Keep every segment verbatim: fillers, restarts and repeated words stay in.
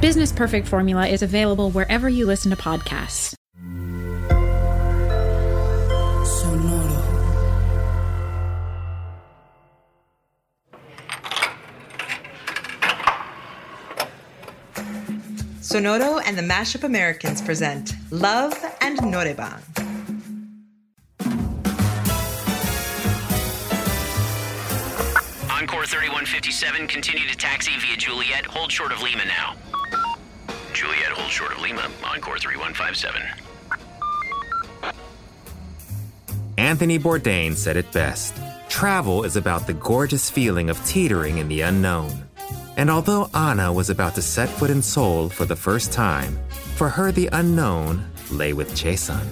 Business Perfect Formula is available wherever you listen to podcasts. Sonoro. Sonoro and the Mashup Americans present Love and Norebang. Encore thirty-one fifty-seven, continue to taxi via Juliet. Hold short of Lima now. Juliet, hold short of Lima. Encore thirty-one fifty-seven. Anthony Bourdain said it best. Travel is about the gorgeous feeling of teetering in the unknown. And although Ana was about to set foot in Seoul for the first time, for her the unknown lay with Jaesun.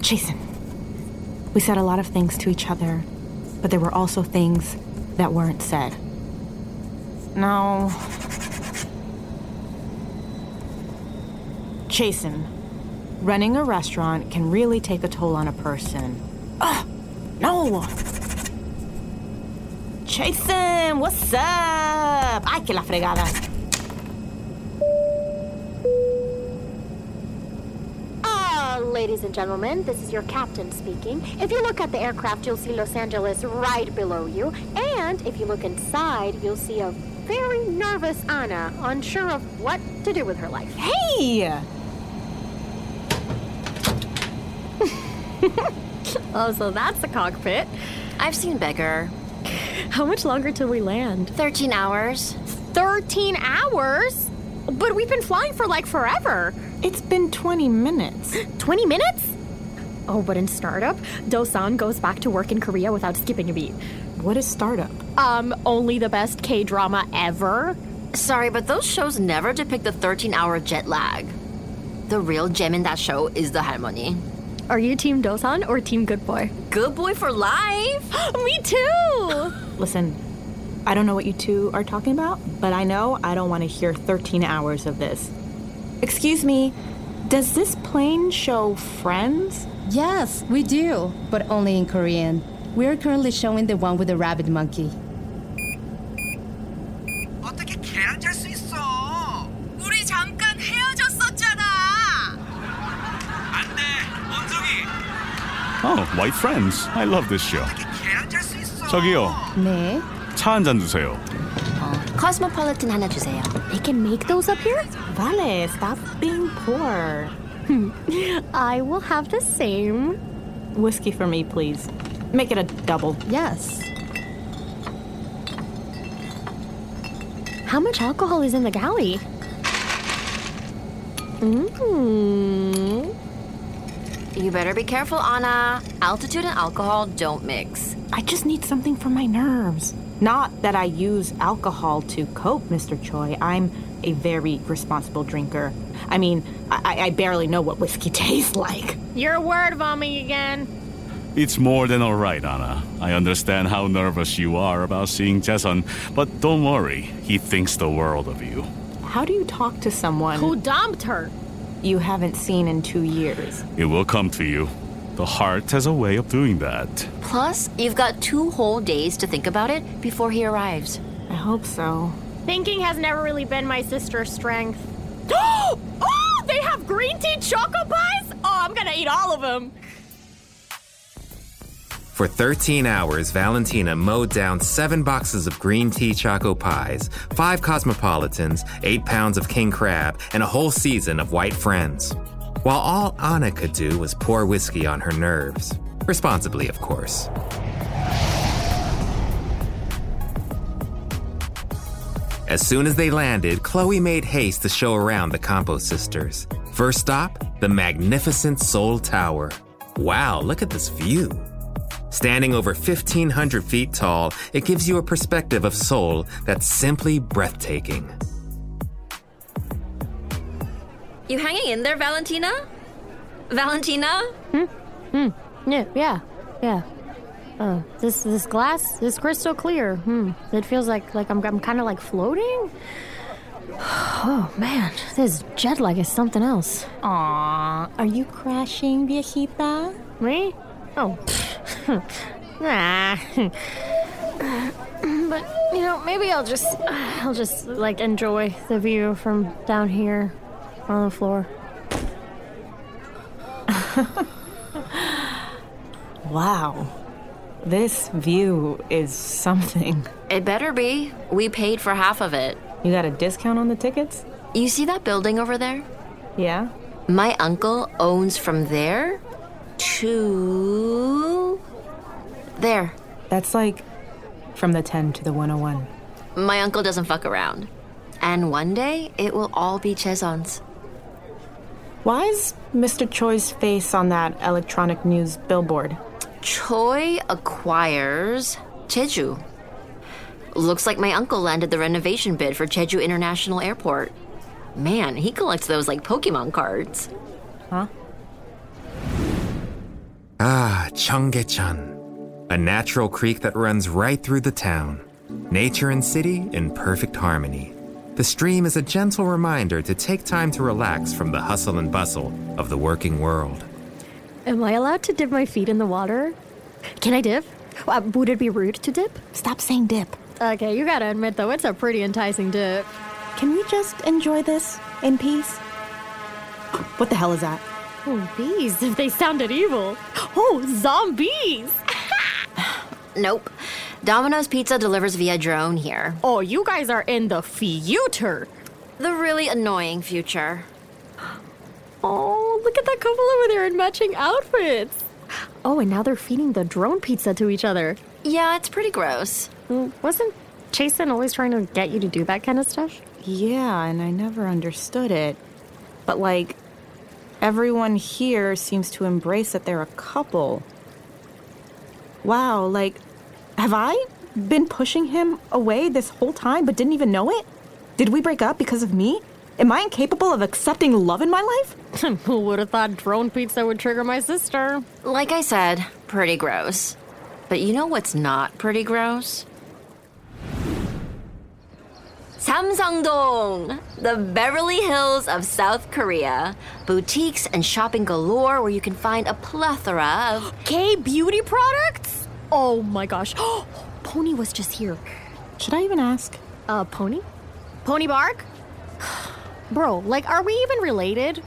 Jaesun. We said a lot of things to each other, but there were also things that weren't said. No. Jaesun, running a restaurant can really take a toll on a person. Ugh, no. Jaesun, what's up? Ay, que la fregada. Ladies and gentlemen, this is your captain speaking. If you look at the aircraft, you'll see Los Angeles right below you. And if you look inside, you'll see a very nervous Ana, unsure of what to do with her life. Hey! Oh, so that's the cockpit. I've seen bigger. How much longer till we land? thirteen hours. thirteen hours? But we've been flying for like forever. It's been twenty minutes. twenty minutes? Oh, but in Start-Up, Do-san goes back to work in Korea without skipping a beat. What is Start-Up? Um, only the best K-drama ever. Sorry, but those shows never depict the thirteen-hour jet lag. The real gem in that show is the harmony. Are you Team Do-san or Team Good Boy? Good Boy for life! Me too! Listen, I don't know what you two are talking about, but I know I don't want to hear thirteen hours of this. Excuse me, does this plane show Friends? Yes, we do, but only in Korean. We're currently showing the one with the rabbit monkey. 어떻게 계약할 수 있어? 우리 잠깐 헤어졌었잖아. 안 돼, 원숭이. Oh, White Friends. I love this show. 어떻게 계약할 수 있어? 저기요. 네. 차 한 잔 주세요. Cosmopolitan 하나 주세요. They can make those up here? Vale, stop being poor. I will have the same. Whiskey for me, please. Make it a double. Yes. How much alcohol is in the galley? Mm-hmm. You better be careful, Ana. Altitude and alcohol don't mix. I just need something for my nerves. Not that I use alcohol to cope, Mister Choi. I'm a very responsible drinker. I mean, I, I barely know what whiskey tastes like. You're word vomiting again. It's more than all right, Ana. I understand how nervous you are about seeing Jaesun, but don't worry. He thinks the world of you. How do you talk to someone who dumped her? You haven't seen in two years. It will come to you. The heart has a way of doing that. Plus, you've got two whole days to think about it before he arrives. I hope so. Thinking has never really been my sister's strength. Oh, they have green tea choco pies? Oh, I'm gonna eat all of them. For thirteen hours, Valentina mowed down seven boxes of green tea choco pies, five cosmopolitans, eight pounds of king crab, and a whole season of White Friends. While all Ana could do was pour whiskey on her nerves. Responsibly, of course. As soon as they landed, Chloe made haste to show around the Campo sisters. First stop, the magnificent Seoul Tower. Wow, look at this view. Standing over fifteen hundred feet tall, it gives you a perspective of Seoul that's simply breathtaking. You hanging in there, Valentina? Valentina? Hmm? Hmm. Yeah, yeah, yeah. Uh, this this glass is crystal clear. Hmm. It feels like, like I'm I'm kind of like floating. Oh, man. This jet lag is something else. Aww. Are you crashing, viejita? Me? Oh. Nah. But, you know, maybe I'll just, I'll just, like, enjoy the view from down here on the floor. Wow. This view is something. It better be. We paid for half of it. You got a discount on the tickets? You see that building over there? Yeah. My uncle owns from there to there. That's like from the ten to the one oh one. My uncle doesn't fuck around. And one day, it will all be Chaesun's. Why is Mister Choi's face on that electronic news billboard? Choi acquires Jeju. Looks like my uncle landed the renovation bid for Jeju International Airport. Man, he collects those like Pokemon cards. Huh? Ah, Cheonggyecheon. A natural creek that runs right through the town. Nature and city in perfect harmony. The stream is a gentle reminder to take time to relax from the hustle and bustle of the working world. Am I allowed to dip my feet in the water? Can I dip? Uh, would it be rude to dip? Stop saying dip. Okay, you gotta admit, though, it's a pretty enticing dip. Can we just enjoy this in peace? What the hell is that? Oh, bees, if they sounded evil. Oh, zombies! Nope. Domino's Pizza delivers via drone here. Oh, you guys are in the future. The really annoying future. Oh, look at that couple over there in matching outfits. Oh, and now they're feeding the drone pizza to each other. Yeah, it's pretty gross. Wasn't Jaesun always trying to get you to do that kind of stuff? Yeah, and I never understood it. But, like, everyone here seems to embrace that they're a couple. Wow, like, have I been pushing him away this whole time but didn't even know it? Did we break up because of me? Am I incapable of accepting love in my life? Who would have thought drone pizza would trigger my sister? Like I said, pretty gross. But you know what's not pretty gross? Samsungdong, the Beverly Hills of South Korea. Boutiques and shopping galore where you can find a plethora of K-beauty products? Oh my gosh. Pony was just here. Should I even ask? Uh, Pony? Pony Bark? Bro, like, are we even related?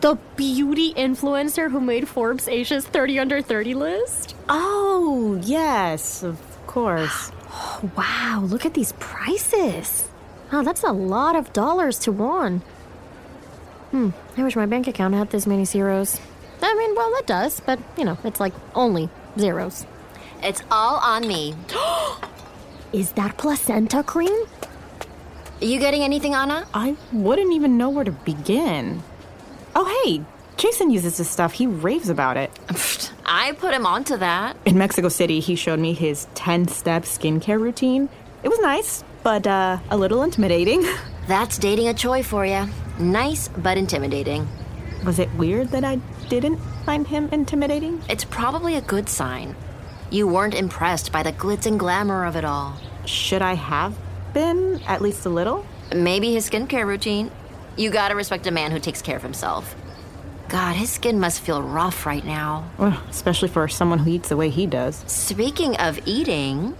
The beauty influencer who made Forbes Asia's thirty under thirty list? Oh, yes, of course. Oh, wow, look at these prices. Wow, that's a lot of dollars to one. Hmm, I wish my bank account had this many zeros. I mean, well, it does, but, you know, it's like only zeros. It's all on me. Is that placenta cream? You getting anything, Ana? I wouldn't even know where to begin. Oh, hey, Jaesun uses this stuff. He raves about it. I put him onto that. In Mexico City, he showed me his ten-step skincare routine. It was nice, but uh, a little intimidating. That's dating a Choi for you. Nice, but intimidating. Was it weird that I didn't find him intimidating? It's probably a good sign. You weren't impressed by the glitz and glamour of it all. Should I have been, at least a little? Maybe his skincare routine. You gotta respect a man who takes care of himself. God, his skin must feel rough right now. Well, especially for someone who eats the way he does. Speaking of eating...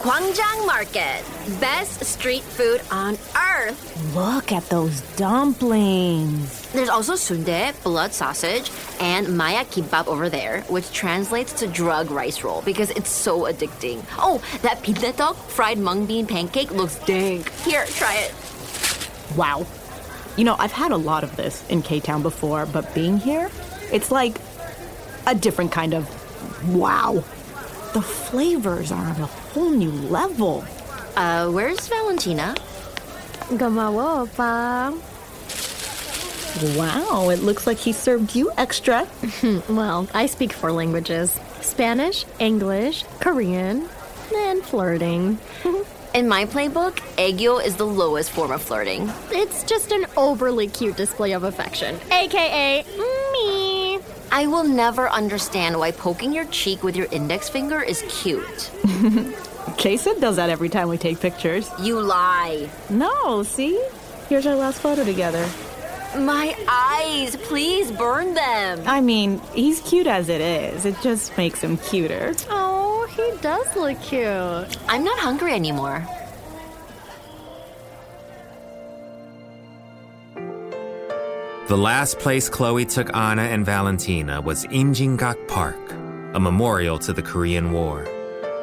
Gwangjang Market. Best street food on earth. Look at those dumplings. There's also sundae, blood sausage, and maya kimbap over there, which translates to drug rice roll because it's so addicting. Oh, that pindetteok fried mung bean pancake looks dank. Here, try it. Wow. You know, I've had a lot of this in K-Town before, but being here, it's like a different kind of wow. The flavors are on a whole new level. Uh, where's Valentina? Gomawo, Pam. Wow, it looks like he served you extra. Well, I speak four languages. Spanish, English, Korean, and flirting. In my playbook, aegyo is the lowest form of flirting. It's just an overly cute display of affection, a k a me. I will never understand why poking your cheek with your index finger is cute. Jaesun does that every time we take pictures. You lie. No, see? Here's our last photo together. My eyes, please burn them. I mean, he's cute as it is. It just makes him cuter. Oh, he does look cute. I'm not hungry anymore. The last place Chloe took Ana and Valentina was Imjingak Park, a memorial to the Korean War.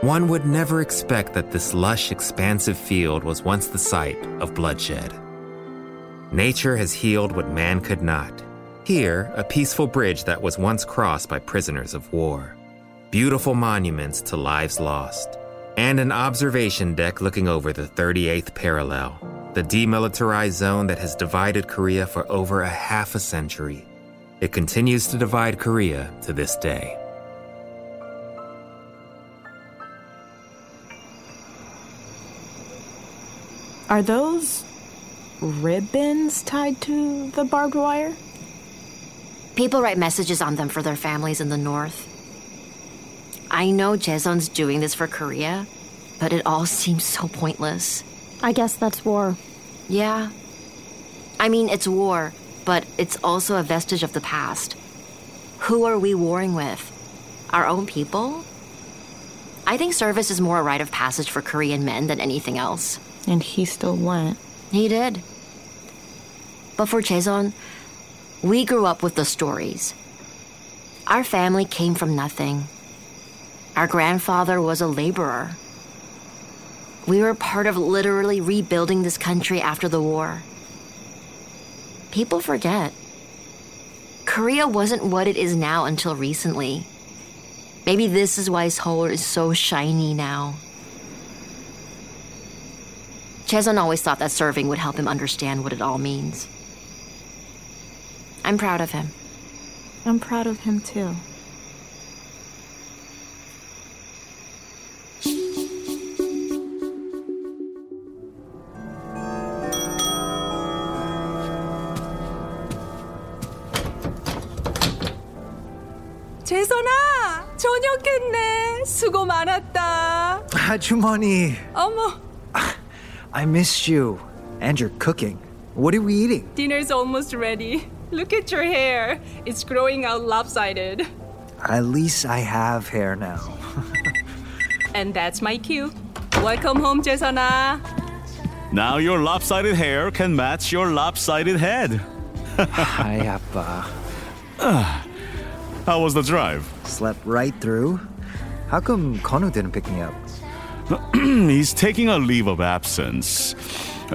One would never expect that this lush, expansive field was once the site of bloodshed. Nature has healed what man could not. Here, a peaceful bridge that was once crossed by prisoners of war. Beautiful monuments to lives lost. And an observation deck looking over the thirty-eighth parallel, the demilitarized zone that has divided Korea for over a half a century. It continues to divide Korea to this day. Are those ribbons tied to the barbed wire? People write messages on them for their families in the north. I know Jaesun's doing this for Korea, but it all seems so pointless. I guess that's war. Yeah. I mean, it's war, but it's also a vestige of the past. Who are we warring with? Our own people? I think service is more a rite of passage for Korean men than anything else. And he still went. He did. But for Jaesun, we grew up with the stories. Our family came from nothing. Our grandfather was a laborer. We were part of literally rebuilding this country after the war. People forget. Korea wasn't what it is now until recently. Maybe this is why Seoul is so shiny now. Jaesun always thought that serving would help him understand what it all means. I'm proud of him. I'm proud of him, too. Jaesun아! 저녁했네! 수고 많았다! 아주머니! 어머! I missed you. And your cooking. What are we eating? Dinner's almost ready. Look at your hair. It's growing out lopsided. At least I have hair now. And that's my cue. Welcome home, Jaesun아. Now your lopsided hair can match your lopsided head. Hi, Appa. Uh, how was the drive? Slept right through. How come Konu didn't pick me up? He's taking a leave of absence.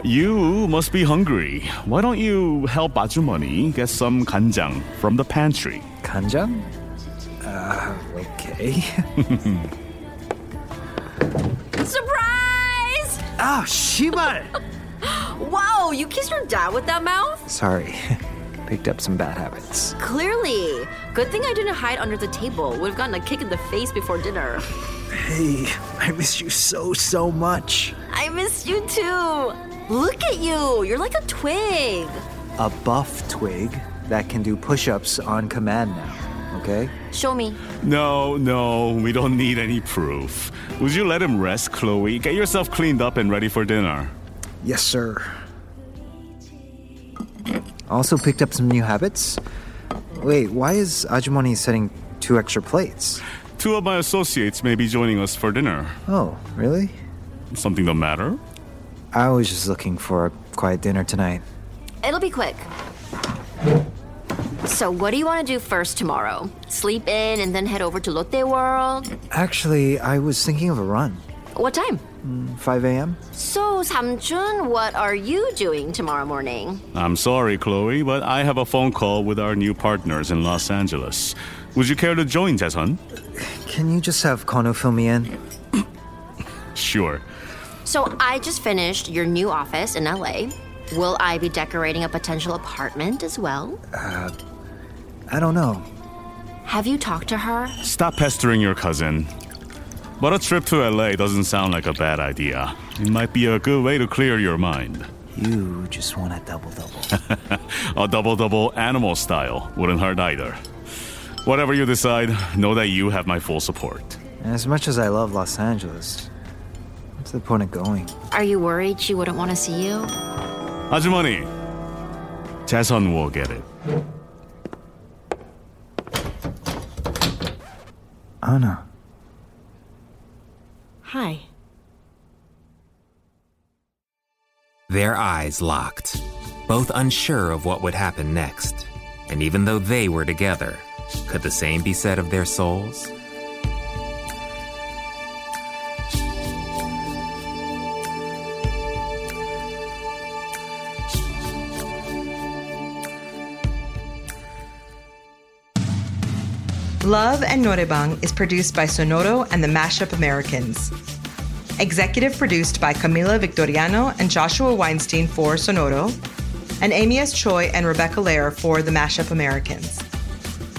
You must be hungry. Why don't you help Ajumoni get some ganjang from the pantry? Ganjang? Uh, okay. Surprise! Oh, shibar! Wow, you kissed your dad with that mouth? Sorry. Picked up some bad habits. Clearly. Good thing I didn't hide under the table. Would have gotten a kick in the face before dinner. Hey, I miss you so, so much. I miss you too. Look at you. You're like a twig. A buff twig that can do push-ups on command now, okay? Show me. No, no, we don't need any proof. Would you let him rest, Chloe? Get yourself cleaned up and ready for dinner. Yes, sir. Also picked up some new habits. Wait, why is Ajumoni setting two extra plates? Two of my associates may be joining us for dinner. Oh, really? Something the matter? I was just looking for a quiet dinner tonight. It'll be quick. So what do you want to do first tomorrow? Sleep in and then head over to Lotte World? Actually, I was thinking of a run. What time? five a.m. So, Samjun, what are you doing tomorrow morning? I'm sorry, Chloe, but I have a phone call with our new partners in Los Angeles. Would you care to join, Jaesun? Can you just have Konu fill me in? Sure. So, I just finished your new office in L A. Will I be decorating a potential apartment as well? Uh, I don't know. Have you talked to her? Stop pestering your cousin. But a trip to L A doesn't sound like a bad idea. It might be a good way to clear your mind. You just want a double-double. A double-double animal style wouldn't hurt either. Whatever you decide, know that you have my full support. As much as I love Los Angeles, what's the point of going? Are you worried she wouldn't want to see you? Ajumani, Jaesun will get it. Ana. Hi. Their eyes locked, both unsure of what would happen next. And even though they were together, could the same be said of their souls? Love and Norebang is produced by Sonoro and the Mashup Americans. Executive produced by Camila Victoriano and Joshua Weinstein for Sonoro, and Amy S. Choi and Rebecca Lehrer for the Mashup Americans.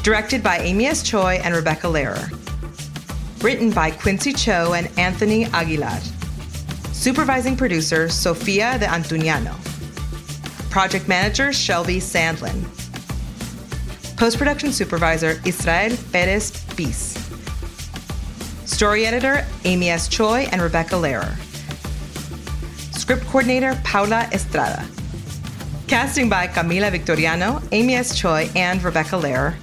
Directed by Amy S. Choi and Rebecca Lehrer. Written by Quincy Cho and Anthony Aguilar. Supervising producer Sofia de Antuniano. Project manager Shelby Sandlin. Post-production supervisor, Israel Perez Piz. Story editor, Amy S. Choi and Rebecca Lehrer. Script coordinator, Paula Estrada. Casting by Camila Victoriano, Amy S. Choi, and Rebecca Lehrer.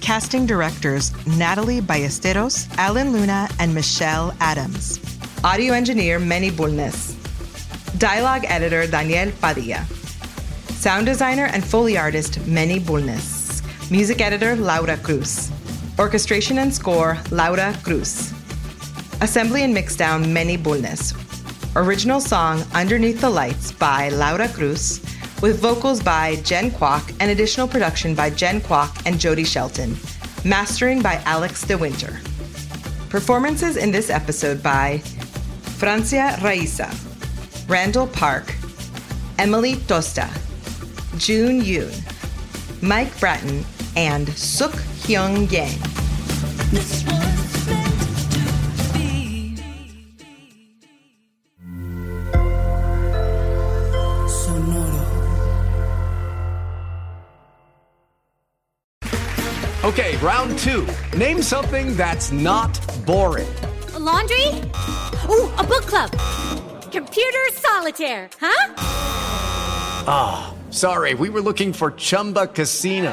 Casting directors, Natalie Ballesteros, Alan Luna, and Michelle Adams. Audio engineer, Meni Bulnes. Dialogue editor, Daniel Padilla. Sound designer and Foley artist, Meni Bulnes. Music editor, Laura Cruz. Orchestration and score, Laura Cruz. Assembly and mixdown, Meni Bulnes. Original song, Underneath the Lights, by Laura Cruz, with vocals by Jen Kwok and additional production by Jen Kwok and Jody Shelton. Mastering by Alex DeWinter. Performances in this episode by Francia Raiza, Randall Park, Emily Tosta, June Yoon, Mike Bratton, and Suk Hyung Yang. This was meant to be. Sonoro. Okay, round two. Name something that's not boring. A laundry? Ooh, a book club. Computer solitaire, huh? Ah. Sorry, we were looking for Chumba Casino.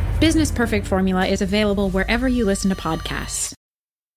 Business Perfect Formula is available wherever you listen to podcasts.